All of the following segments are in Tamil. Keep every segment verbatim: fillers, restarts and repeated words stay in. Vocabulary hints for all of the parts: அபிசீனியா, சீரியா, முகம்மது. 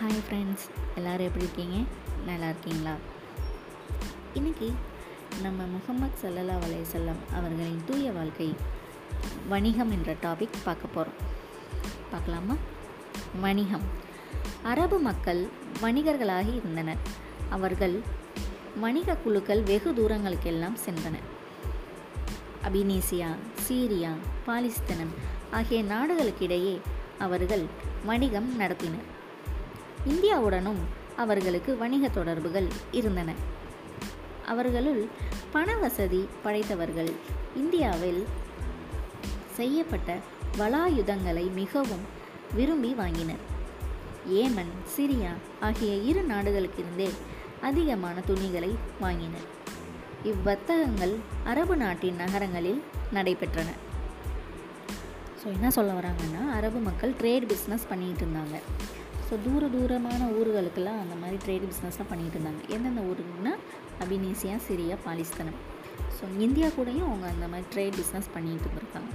ஹாய் ஃப்ரெண்ட்ஸ், எல்லோரும் எப்படி இருக்கீங்க? நல்லா இருக்கீங்களா? இன்றைக்கி நம்ம முகம்மது ஸல்லல்லாஹு அலைஹி வஸல்லம் அவர்களின் தூய வாழ்க்கை வணிகம் என்ற டாபிக் பார்க்க போகிறோம். பார்க்கலாமா? வணிகம். அரபு மக்கள் வணிகர்களாக இருந்தனர். அவர்கள் வணிக குழுக்கள் வெகு தூரங்களுக்கெல்லாம் சென்றனர். அபிசீனியா, சீரியா, பாலஸ்தீனம் ஆகிய நாடுகளுக்கிடையே அவர்கள் வணிகம் நடத்தினர். இந்தியாவுடனும் அவர்களுக்கு வணிக தொடர்புகள் இருந்தன. அவர்களுள் பண வசதி படைத்தவர்கள் இந்தியாவில் செய்யப்பட்ட வலாயுதங்களை மிகவும் விரும்பி வாங்கினர். ஏமன், சிரியா ஆகிய இரு நாடுகளுக்கிருந்தே அதிகமான துணிகளை வாங்கினர். இவ்வர்த்தகங்கள் அரபு நாட்டின் நகரங்களில் நடைபெற்றன. ஸோ என்ன சொல்ல வராங்கன்னா, அரபு மக்கள் ட்ரேட் பிஸ்னஸ் பண்ணிகிட்டு இருந்தாங்க. ஸோ தூர தூரமான ஊர்களுக்கெல்லாம் அந்த மாதிரி ட்ரேட் பிஸ்னஸ்லாம் பண்ணிகிட்டு இருந்தாங்க. எந்தெந்த ஊருக்குன்னா, அபிசீனியா, சிரியா, பாலஸ்தீனம். ஸோ இந்தியா கூடயும் அவங்க அந்த மாதிரி ட்ரேட் பிஸ்னஸ் பண்ணிகிட்டு இருந்திருக்காங்க.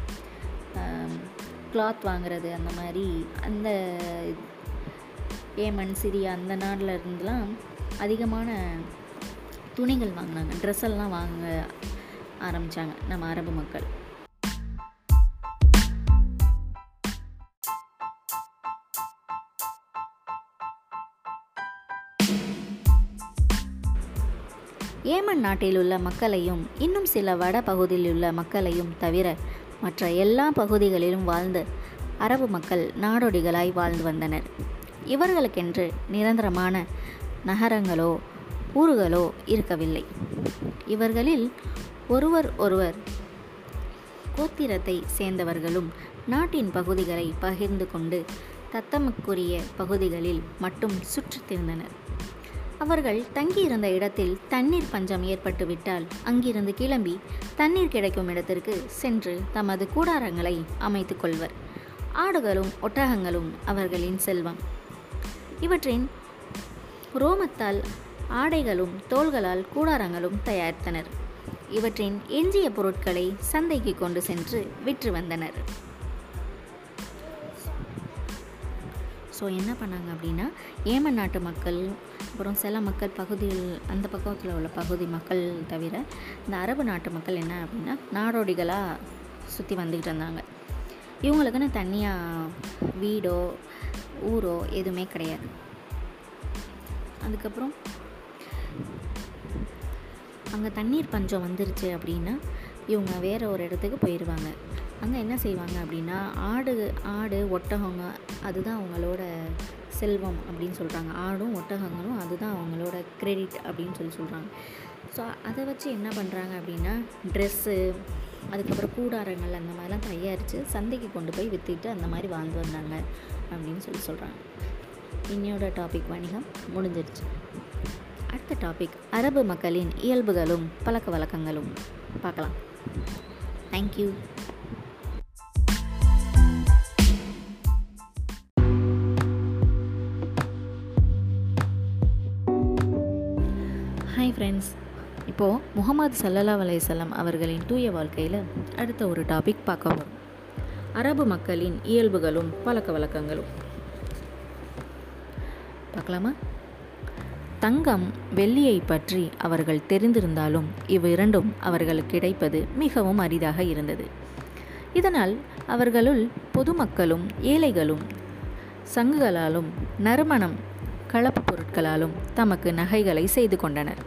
கிளாத் வாங்குறது, அந்த மாதிரி அந்த ஏமன், சிரியா அந்த நாட்டில் இருந்துலாம் அதிகமான துணிகள் வாங்கினாங்க. ட்ரெஸ் எல்லாம் வாங்க ஆரம்பித்தாங்க நம்ம அரபு மக்கள். ஏமன் நாட்டில் உள்ள மக்களையும் இன்னும் சில வட பகுதியில் உள்ள மக்களையும் தவிர மற்ற எல்லா பகுதிகளிலும் வாழ்ந்து அரபு மக்கள் நாடோடிகளாய் வாழ்ந்து வந்தனர். இவர்களுக்கென்று நிரந்தரமான நகரங்களோ ஊர்களோ இருக்கவில்லை. இவர்களில் ஒருவர் ஒருவர் கோத்திரத்தை சேர்ந்தவர்களும் நாட்டின் பகுதிகளை பகிர்ந்து கொண்டு தத்தமக்குரிய பகுதிகளில் மட்டும் சுற்றித்திருந்தனர். அவர்கள் தங்கியிருந்த இடத்தில் தண்ணீர் பஞ்சம் ஏற்பட்டுவிட்டால் அங்கிருந்து கிளம்பி தண்ணீர் கிடைக்கும் இடத்திற்கு சென்று தமது கூடாரங்களை அமைத்து கொள்வர். ஆடுகளும் ஒட்டகங்களும் அவர்களின் செல்வம். இவற்றின் ரோமத்தால் ஆடைகளும் தோள்களால் கூடாரங்களும் தயாரித்தனர். இவற்றின் எஞ்சிய பொருட்களை சந்தைக்கு கொண்டு சென்று விற்று வந்தனர். ஸோ என்ன பண்ணாங்க அப்படின்னா, ஏமன் நாட்டு மக்கள், அப்புறம் சில மக்கள் பகுதியில் அந்த பக்கத்தில் உள்ள பகுதி மக்கள் தவிர இந்த அரபு நாட்டு மக்கள் என்ன அப்படின்னா நாடோடிகளாக சுற்றி வந்துக்கிட்டு இருந்தாங்க. இவங்களுக்குன்னு தனியாக வீடோ ஊரோ எதுவுமே கிடையாது. அதுக்கப்புறம் அங்கே தண்ணீர் பஞ்சம் வந்துருச்சு அப்படின்னா இவங்க வேறு ஒரு இடத்துக்கு போயிடுவாங்க. அங்கே என்ன செய்வாங்க அப்படின்னா, ஆடு ஆடு ஒட்டகங்க அதுதான் அவங்களோட செல்வம் அப்படின்னு சொல்கிறாங்க. ஆடும் ஒட்டகங்களும் அதுதான் அவங்களோட கிரெடிட் அப்படின்னு சொல்லி சொல்கிறாங்க. ஸோ அதை வச்சு என்ன பண்ணுறாங்க அப்படின்னா, ட்ரெஸ்ஸு, அதுக்கப்புறம் கூடாரங்கள் அந்த மாதிரிலாம் தயாரித்து சந்தைக்கு கொண்டு போய் விற்றுட்டு அந்த மாதிரி வாழ்ந்து வந்தாங்க அப்படின்னு சொல்லி சொல்கிறாங்க. இன்னையோட டாபிக் வணிகம் முடிஞ்சிருச்சு. அடுத்த டாபிக் அரபு மக்களின் இயல்புகளும் பழக்க வழக்கங்களும் பார்க்கலாம். தேங்க்யூ. ஹாய் ஃப்ரெண்ட்ஸ், இப்போது முகம்மது ஸல்லல்லாஹு அலைஹி வஸல்லம் அவர்களின் தூய வாழ்க்கையில் அடுத்த ஒரு டாபிக் பார்க்க போகிறோம். அரபு மக்களின் இயல்புகளும் பழக்க வழக்கங்களும் பார்க்கலாமா? தங்கம் வெள்ளியை பற்றி அவர்கள் தெரிந்திருந்தாலும் இவ்விரண்டும் அவர்களுக்கு கிடைப்பது மிகவும் அரிதாக இருந்தது. இதனால் அவர்களுள் பொதுமக்களும் ஏழைகளும் சங்குகளாலும் நறுமணம் கலப்பு பொருட்களாலும் தமக்கு நகைகளை செய்து கொண்டனர்.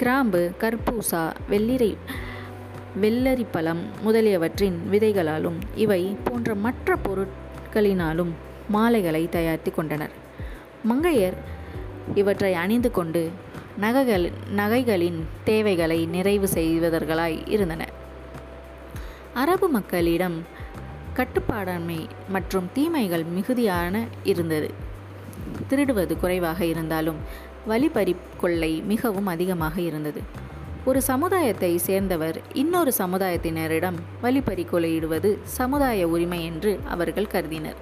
கிராம்பு, கற்பூசா, வெள்ளிரை வெள்ளரிப்பழம் முதலியவற்றின் விதைகளாலும் இவை போன்ற மற்ற பொருட்களினாலும் மாலைகளை தயாரித்து கொண்டனர். மங்கையர் இவற்றை அணிந்து கொண்டு நகைகள் நகைகளின் தேவைகளை நிறைவு செய்வதற்காய் இருந்தனர். அரபு மக்களிடம் கட்டுப்பாடாண்மை மற்றும் தீமைகள் மிகுதியான இருந்தது. திருடுவது குறைவாக இருந்தாலும் வழிபறி கொள்ளை மிகவும் அதிகமாக இருந்தது. ஒரு சமுதாயத்தை சேர்ந்தவர் இன்னொரு சமுதாயத்தினரிடம் வழிபறி கொள்ளையிடுவது சமுதாய உரிமை என்று அவர்கள் கருதினர்.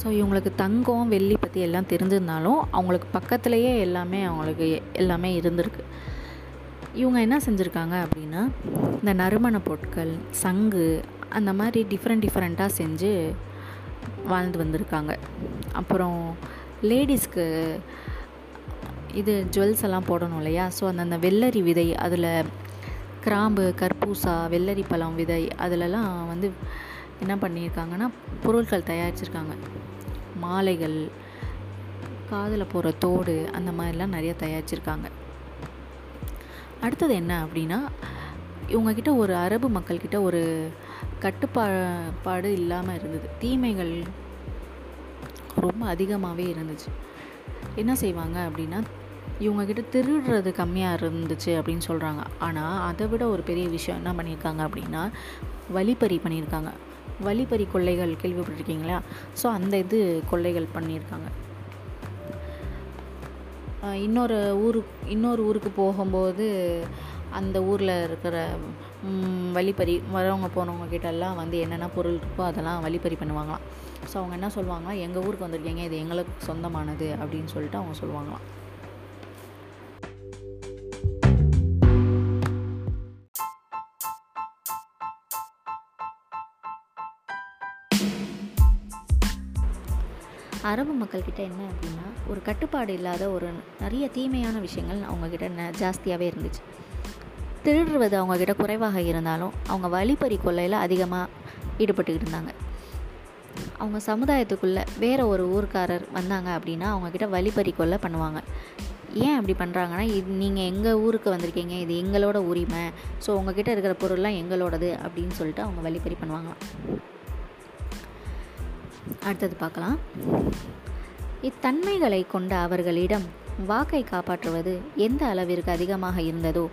ஸோ இவங்களுக்கு தங்கம் வெள்ளி பற்றி எல்லாம் தெரிஞ்சிருந்தாலும் அவங்களுக்கு பக்கத்துலேயே எல்லாமே அவங்களுக்கு எல்லாமே இருந்திருக்கு. இவங்க என்ன செஞ்சுருக்காங்க அப்படின்னா, இந்த நறுமண பொருட்கள், சங்கு அந்த மாதிரி டிஃப்ரெண்ட் டிஃப்ரெண்ட்டாக செஞ்சு வாழ்ந்து வந்திருக்காங்க. அப்புறம் லேடிஸ்க்கு இது ஜுவல்ஸ் எல்லாம் போடணும் இல்லையா, ஸோ அந்தந்த வெள்ளரி விதை, அதில் கிராம்பு, கற்பூசா, வெள்ளரி பழம் விதை, அதிலெல்லாம் வந்து என்ன பண்ணியிருக்காங்கன்னா பொருட்கள் தயாரிச்சிருக்காங்க. மாலைகள், காதில் போகிற தோடு, அந்த மாதிரிலாம் நிறையா தயாரிச்சிருக்காங்க. அடுத்தது என்ன அப்படின்னா, இவங்கக்கிட்ட ஒரு அரபு மக்கள்கிட்ட ஒரு கட்டுப்பாடு இல்லாமல் இருந்தது. தீமைகள் ரொம்ப அதிகமாகவே இருந்துச்சு. என்ன செய்வாங்க அப்படின்னா, இவங்கக்கிட்ட திருடுறது கம்மியாக இருந்துச்சு அப்படின்னு சொல்கிறாங்க. ஆனால் அதை விட ஒரு பெரிய விஷயம் என்ன பண்ணியிருக்காங்க அப்படின்னா, வழிப்பறி பண்ணியிருக்காங்க. வழிப்பறி கொள்ளைகள் கேள்விப்பட்டிருக்கீங்களா? ஸோ அந்த இது கொள்ளைகள் பண்ணியிருக்காங்க. இன்னொரு ஊரு இன்னொரு ஊருக்கு போகும்போது அந்த ஊரில் இருக்கிற வழிப்பறி வரவங்க போனவங்க கிட்டெல்லாம் வந்து என்னென்ன பொருள் இருக்கோ அதெல்லாம் வழிப்பறி பண்ணுவாங்களாம். ஸோ அவங்க என்ன சொல்லுவாங்கன்னா, எங்கள் ஊருக்கு வந்திருக்கீங்க, இது எங்களுக்கு சொந்தமானது அப்படின்னு சொல்லிட்டு அவங்க சொல்லுவாங்களாம். அரபு மக்கள்கிட்ட என்ன அப்படின்னா, ஒரு கட்டுப்பாடு இல்லாத ஒரு நிறைய தீமையான விஷயங்கள் அவங்கக்கிட்ட ந ஜாஸ்தியாகவே இருந்துச்சு. திருடுவது அவங்கக்கிட்ட குறைவாக இருந்தாலும் அவங்க வழிப்பறி கொள்ளையில் அதிகமாக ஈடுபட்டுக்கிட்டு இருந்தாங்க. அவங்க சமுதாயத்துக்குள்ளே வேறு ஒரு ஊர்க்காரர் வந்தாங்க அப்படின்னா அவங்கக்கிட்ட வழிப்பறி கொள்ளை பண்ணுவாங்க. ஏன் அப்படி பண்ணுறாங்கன்னா, இது நீங்கள் எங்கள் ஊருக்கு வந்திருக்கீங்க, இது எங்களோட உரிமை, ஸோ உங்கள்கிட்ட இருக்கிற பொருள்லாம் எங்களோடது அப்படின்னு சொல்லிட்டு அவங்க வழிப்பறி பண்ணுவாங்களாம். அடுத்தது பார்க்கலாம். இத்தன்மைகளை கொண்ட அவர்களிடம் வாக்கை காப்பாற்றுவது எந்த அளவிற்கு அதிகமாக இருந்ததோ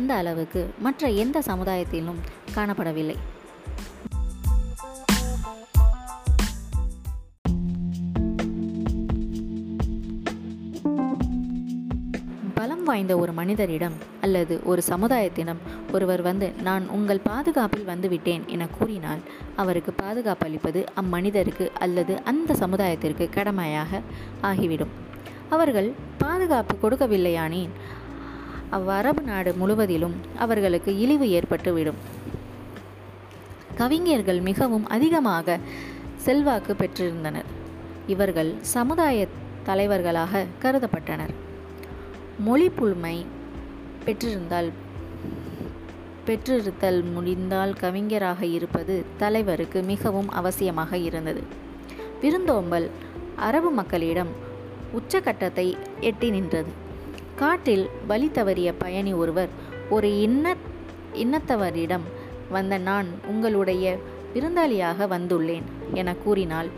அந்த அளவுக்கு மற்ற எந்த சமுதாயத்திலும் காணப்படவில்லை. பலம் வாய்ந்த ஒரு மனிதரிடம் அல்லது ஒரு சமுதாயத்திடம் ஒருவர் வந்து நான் உங்கள் பாதுகாப்பில் வந்துவிட்டேன் என கூறினால் அவருக்கு பாதுகாப்பு அளிப்பது அம்மனிதருக்கு அல்லது அந்த சமுதாயத்திற்கு கடமையாக ஆகிவிடும். அவர்கள் பாதுகாப்பு கொடுக்கவில்லையானின் அவ்வரபு நாடு முழுவதிலும் அவர்களுக்கு இழிவு ஏற்பட்டுவிடும். கவிஞர்கள் மிகவும் அதிகமாக செல்வாக்கு பெற்றிருந்தனர். இவர்கள் சமுதாய தலைவர்களாக கருதப்பட்டனர். மொழி புலமை பெற்றிருந்தால் பெற்றிருத்தல் முடிந்தால் கவிஞராக இருப்பது தலைவருக்கு மிகவும் அவசியமாக இருந்தது. விருந்தோம்பல் அரபு மக்களிடம் உச்சக்கட்டத்தை எட்டி நின்றது. காட்டில் வழி தவறிய பயணி ஒருவர் ஒரு இன்ன இன்னத்தவரிடம் வந்த நான் உங்களுடைய விருந்தாளியாக வந்துள்ளேன் என கூறினால்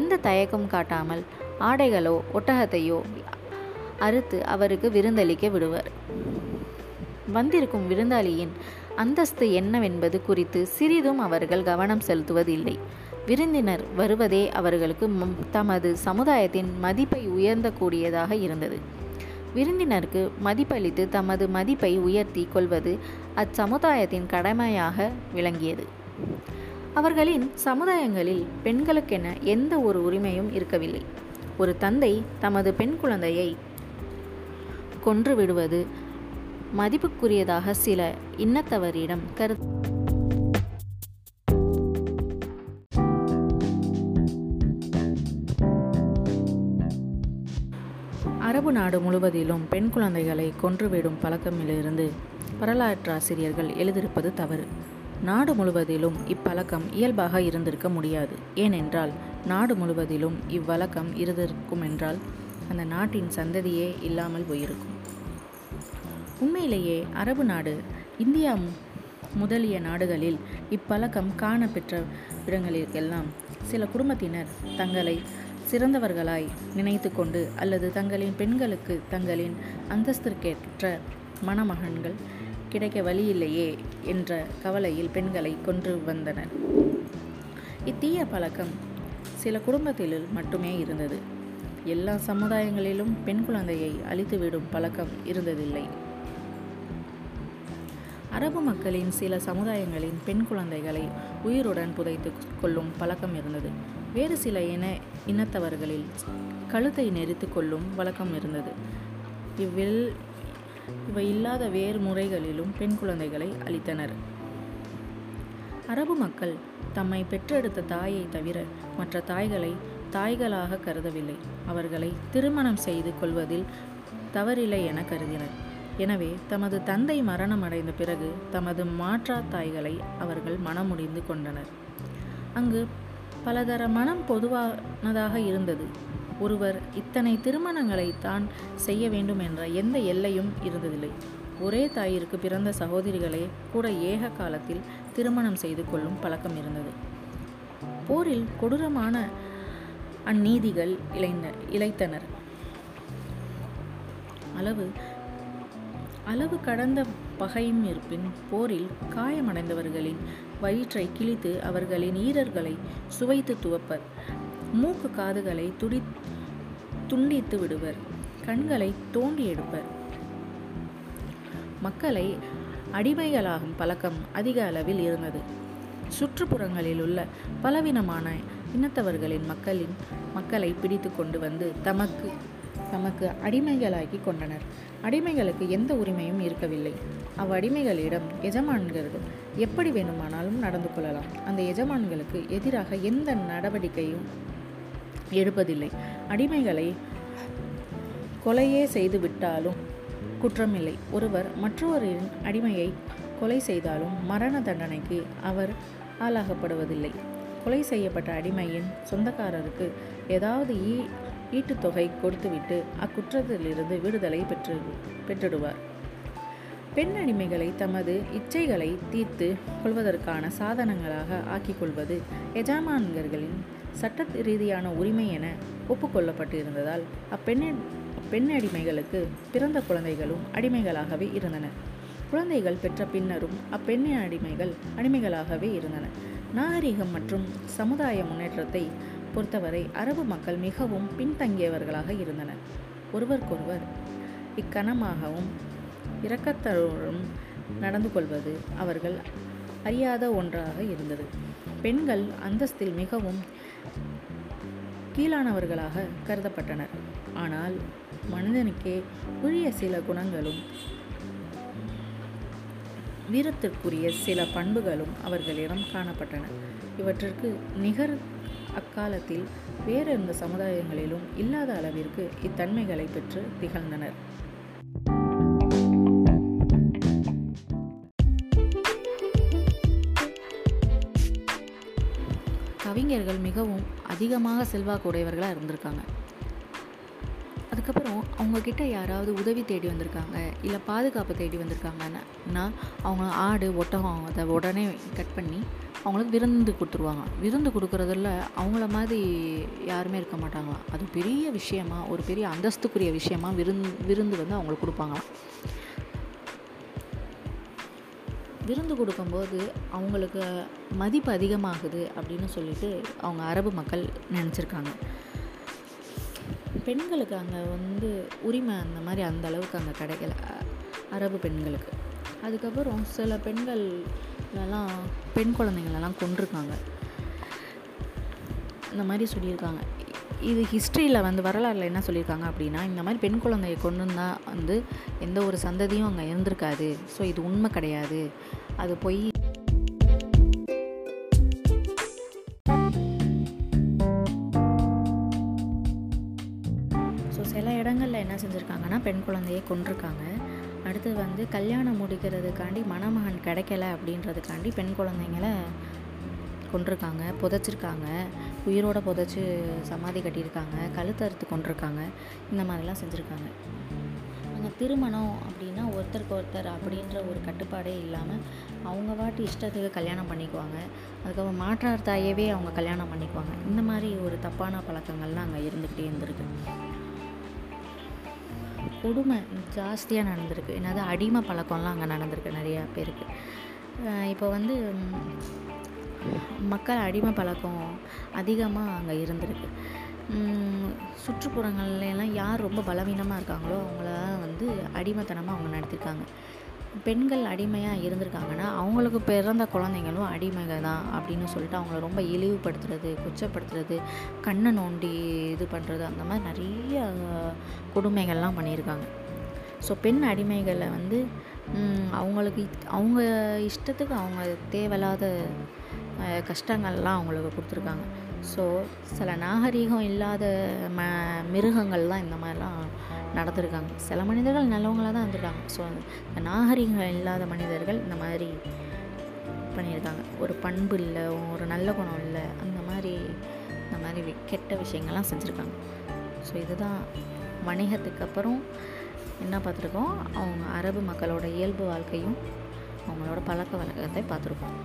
எந்த தயக்கம் காட்டாமல் ஆடைகளோ ஒட்டகத்தையோ அறுத்து அவருக்கு விருந்தளிக்க விடுவர். வந்திருக்கும் விருந்தாளியின் அந்தஸ்து என்னவென்பது குறித்து சிறிதும் அவர்கள் கவனம் செலுத்துவதில்லை. விருந்தினர் வருவதே அவர்களுக்கு தமது சமுதாயத்தின் மதிப்பை உயர்த்த கூடியதாக இருந்தது. விருந்தினருக்கு மதிப்பளித்து தமது மதிப்பை உயர்த்தி கொள்வது அச்சமுதாயத்தின் கடமையாக விளங்கியது. அவர்களின் சமுதாயங்களில் பெண்களுக்கென எந்த ஒரு உரிமையும் இருக்கவில்லை. ஒரு தந்தை தமது பெண் குழந்தையை கொன்று விடுவது மதிப்புக்குரியதாக சில இன்னத்தவரிடம் கருது. அரபு நாடு முழுவதிலும் பெண் குழந்தைகளை கொன்றுவிடும் பழக்கமிலிருந்து வரலாற்று ஆசிரியர்கள் எழுதியிருப்பது தவறு. நாடு முழுவதிலும் இப்பழக்கம் இயல்பாக இருந்திருக்க முடியாது. ஏனென்றால் நாடு முழுவதிலும் இவ்வழக்கம் இருந்திருக்கும் என்றால் அந்த நாட்டின் சந்ததியே இல்லாமல் போயிருக்கும். உண்மையிலேயே அரபு நாடு, இந்தியா முதலிய நாடுகளில் இப்பழக்கம் காண பெற்ற இடங்களிலெல்லாம் சில குடும்பத்தினர் தங்களை சிறந்தவர்களாய் நினைத்து கொண்டு அல்லது தங்களின் பெண்களுக்கு தங்களின் அந்தஸ்திற்கேற்ற மணமகன்கள் கிடைக்க வழியில்லையே என்ற கவலையில் பெண்களை கொன்று வந்தனர். இத்தீய பழக்கம் சில குடும்பத்தில் மட்டுமே இருந்தது. எல்லா சமுதாயங்களிலும் பெண் குழந்தையை அழித்துவிடும் பழக்கம் இருந்ததில்லை. அரபு மக்களின் சில சமுதாயங்களின் பெண் குழந்தைகளை உயிருடன் புதைத்து கொள்ளும் பழக்கம் இருந்தது. வேறு சில இன இனத்தவர்களில் கழுத்தை நெறித்து கொள்ளும் வழக்கம் இருந்தது. இவ்வில் இவை இல்லாத வேறு முறைகளிலும் பெண் குழந்தைகளை அளித்தனர். அரபு மக்கள் தம்மை பெற்றெடுத்த தாயை தவிர மற்ற தாய்களை தாய்களாக கருதவில்லை. அவர்களை திருமணம் செய்து கொள்வதில் தவறில்லை என கருதினர். எனவே தமது தந்தை மரணமடைந்த பிறகு தமது மாற்றாத் தாய்களை அவர்கள் மணமுடிந்து கொண்டனர். அங்கு பலதர மனம் பொதுவானதாக இருந்தது. ஒருவர் இத்தனை திருமணங்களை தான் செய்ய வேண்டும் என்ற எந்த எல்லையும் இருந்ததில்லை. ஒரே தாயிற்கு பிறந்த சகோதரிகளே கூட ஏக காலத்தில் திருமணம் செய்து கொள்ளும் பழக்கம் இருந்தது. போரில் கொடூரமான அந்நீதிகள் இழைந்த இழைத்தனர். அளவு அளவு கடந்த பகையும் இருப்பின் போரில் காயமடைந்தவர்களின் வயிற்றை கிழித்து அவர்களின் ஈரர்களை சுவைத்து துவப்பர். மூக்கு காதுகளை துடி துண்டித்து விடுவர். கண்களை தோண்டி எடுப்பர். மக்களை அடிமைகளாகும் பழக்கம் அதிக அளவில் இருந்தது. சுற்றுப்புறங்களில் உள்ள பலவீனமான இனத்தவர்களின் மக்களின் மக்களை பிடித்து கொண்டு வந்து தமக்கு தமக்கு அடிமைகளாகி கொண்டனர். அடிமைகளுக்கு எந்த உரிமையும் இருக்கவில்லை. அவ்வடிமைகளிடம் எஜமான்கள் எப்படி வேண்டுமானாலும் நடந்து கொள்ளலாம். அந்த எஜமான்களுக்கு எதிராக எந்த நடவடிக்கையும் எடுப்பதில்லை. அடிமைகளை கொலையே செய்துவிட்டாலும் குற்றமில்லை. ஒருவர் மற்றொருவரின் அடிமையை கொலை செய்தாலும் மரண தண்டனைக்கு அவர் ஆளாகப்படுவதில்லை. கொலை செய்யப்பட்ட அடிமையின் சொந்தக்காரருக்கு ஏதாவது ஈ ஈட்டுத்தொகை கொடுத்துவிட்டு அக்குற்றத்திலிருந்து விடுதலை பெற்று பெற்றிடுவார். பெண் அடிமைகளை தமது இச்சைகளை தீர்த்து கொள்வதற்கான சாதனங்களாக ஆக்கிக்கொள்வது எஜமான்களின் சட்ட ரீதியான உரிமை என ஒப்புக்கொள்ளப்பட்டு இருந்ததால் அப்பெண்ண பெண் அடிமைகளுக்கு பிறந்த குழந்தைகளும் அடிமைகளாகவே இருந்தன. குழந்தைகள் பெற்ற பின்னரும் அப்பெண்ண அடிமைகள் அடிமைகளாகவே இருந்தன. நாகரிகம் மற்றும் சமுதாய முன்னேற்றத்தை பொறுத்தவரை அரபு மக்கள் மிகவும் பின்தங்கியவர்களாக இருந்தனர். ஒருவருக்கொருவர் இக்கணமாகவும் இரக்கத்தோடும் நடந்து கொள்வது அவர்கள் அறியாத ஒன்றாக இருந்தது. பெண்கள் அந்தஸ்தில் மிகவும் கீழானவர்களாக கருதப்பட்டனர். ஆனால் மனிதனுக்கே உரிய சில குணங்களும் வீரத்திற்குரிய சில பண்புகளும் அவர்களிடம் காணப்பட்டன. இவற்றிற்கு நிகர் அக்காலத்தில் வேறெந்த சமுதாயங்களிலும் இல்லாத அளவிற்கு இத்தன்மைகளை பெற்று திகழ்ந்தனர். கவிஞர்கள் மிகவும் அதிகமாக செல்வாக்கு உடையவர்களாக இருந்திருக்காங்க. அதுக்கப்புறம் அவங்கக்கிட்ட யாராவது உதவி தேடி வந்திருக்காங்க இல்லை பாதுகாப்பு தேடி வந்திருக்காங்கன்னா அவங்க ஆடு ஒட்டகம் அதை உடனே கட் பண்ணி அவங்களுக்கு விருந்து கொடுத்துருவாங்க. விருந்து கொடுக்குறதில் அவங்கள மாதிரி யாருமே இருக்க மாட்டாங்களாம். அது பெரிய விஷயமா, ஒரு பெரிய அந்தஸ்துக்குரிய விஷயமா விருந்து விருந்து வந்து அவங்களுக்கு கொடுப்பாங்களாம். விருந்து கொடுக்கும்போது அவங்களுக்கு மதிப்பு அதிகமாகுது அப்படின்னு சொல்லிட்டு அவங்க அரபு மக்கள் நினச்சிருக்காங்க. பெண்களுக்கு அங்கே வந்து உரிமை அந்த மாதிரி அந்த அளவுக்கு அங்கே கிடைக்கல அரபு பெண்களுக்கு. அதுக்கப்புறம் சில பெண்கள்லாம் பெண் குழந்தைங்களெல்லாம் கொண்டிருக்காங்க இந்த மாதிரி சொல்லியிருக்காங்க. இது ஹிஸ்ட்ரியில் வந்து வரலாறில் என்ன சொல்லியிருக்காங்க அப்படின்னா, இந்த மாதிரி பெண் குழந்தையை கொண்டுருந்தா வந்து எந்த ஒரு சந்ததியும் அங்கே இருந்திருக்காது. ஸோ இது உண்மை கிடையாது, அது பொய். ஸோ சில இடங்களில் என்ன செஞ்சுருக்காங்கன்னா பெண் குழந்தையை கொண்டிருக்காங்க. அடுத்து வந்து கல்யாணம் முடிக்கிறதுக்காண்டி மணமகன் கிடைக்கல அப்படின்றதுக்காண்டி பெண் குழந்தைங்களை கொண்டிருக்காங்க, புதைச்சிருக்காங்க, உயிரோடு புதைச்சி சமாதி கட்டியிருக்காங்க, கழுத்தறுத்து கொண்டிருக்காங்க, இந்த மாதிரிலாம் செஞ்சுருக்காங்க. அங்கே திருமணம் அப்படின்னா ஒருத்தருக்கு ஒருத்தர் அப்படின்ற ஒரு கட்டுப்பாடே இல்லாமல் அவங்க வாட்டு இஷ்டத்துக்கு கல்யாணம் பண்ணிக்குவாங்க. அதுக்கப்புறம் மாற்றார் தாயவே அவங்க கல்யாணம் பண்ணிக்குவாங்க. இந்த மாதிரி ஒரு தப்பான பழக்கங்கள்லாம் அங்கே இருந்துக்கிட்டே இருந்திருக்கு. கொடுமை ஜாஸ்தியாக நடந்திருக்கு. என்னது அடிமை பழக்கம்லாம் அங்கே நடந்திருக்கு நிறையா பேருக்கு. இப்போ வந்து மக்கள் அடிமை பழக்கம் அதிகமாக அங்கே இருந்திருக்கு. சுற்றுப்புறங்கள்லாம் யார் ரொம்ப பலவீனமாக இருக்காங்களோ அவங்கள வந்து அடிமைத்தனமாக அவங்க நடத்திருக்காங்க. பெண்கள் அடிமையாக இருந்திருக்காங்கன்னா அவங்களுக்கு பிறந்த குழந்தைங்களும் அடிமைக தான் அப்படின்னு சொல்லிட்டு அவங்கள ரொம்ப இழிவுபடுத்துறது, குச்சப்படுத்துறது, கண்ணை நோண்டி இது பண்ணுறது, அந்த மாதிரி நிறைய கொடுமைகள்லாம் பண்ணியிருக்காங்க. ஸோ பெண் அடிமைகளை வந்து ம், அவங்களுக்கு இத்- அவங்க இஷ்டத்துக்கு அவங்க தேவையில்லாத அஹ், கஷ்டங்கள்லாம் அவங்களுக்கு கொடுத்துருக்காங்க. ஸோ சில நாகரீகம் இல்லாத ம மிருகங்கள்லாம் இந்த மாதிரிலாம் நடந்திருக்காங்க. சில மனிதர்கள் நல்லவங்களாக தான் இருந்திருக்காங்க. ஸோ அந்த நாகரீகம் இல்லாத மனிதர்கள் இந்த மாதிரி பண்ணியிருக்காங்க. ஒரு பண்பு இல்லை, ஒரு நல்ல குணம் இல்லை, அந்த மாதிரி இந்த மாதிரி வி- கெட்ட விஷயங்கள்லாம் செஞ்சுருக்காங்க. ஸோ இதுதான் வணிகத்துக்கு அப்புறம் என்ன பார்த்துருக்கோம், அவங்க அரபு மக்களோட இயல்பு வாழ்க்கையும் அவங்களோட பழக்க வழக்கத்தை பார்த்துருக்கோம்.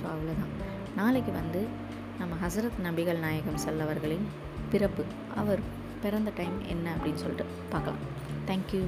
ஸோ அவ்வளோதான். நாளைக்கு வந்து நம்ம ஹஸ்ரத் நபிகள் நாயகம் செல்லவர்களின் பிறப்பு, அவர் பிறந்த டைம் என்ன அப்படின்னு சொல்லிட்டு பார்க்கலாம். தேங்க்யூ.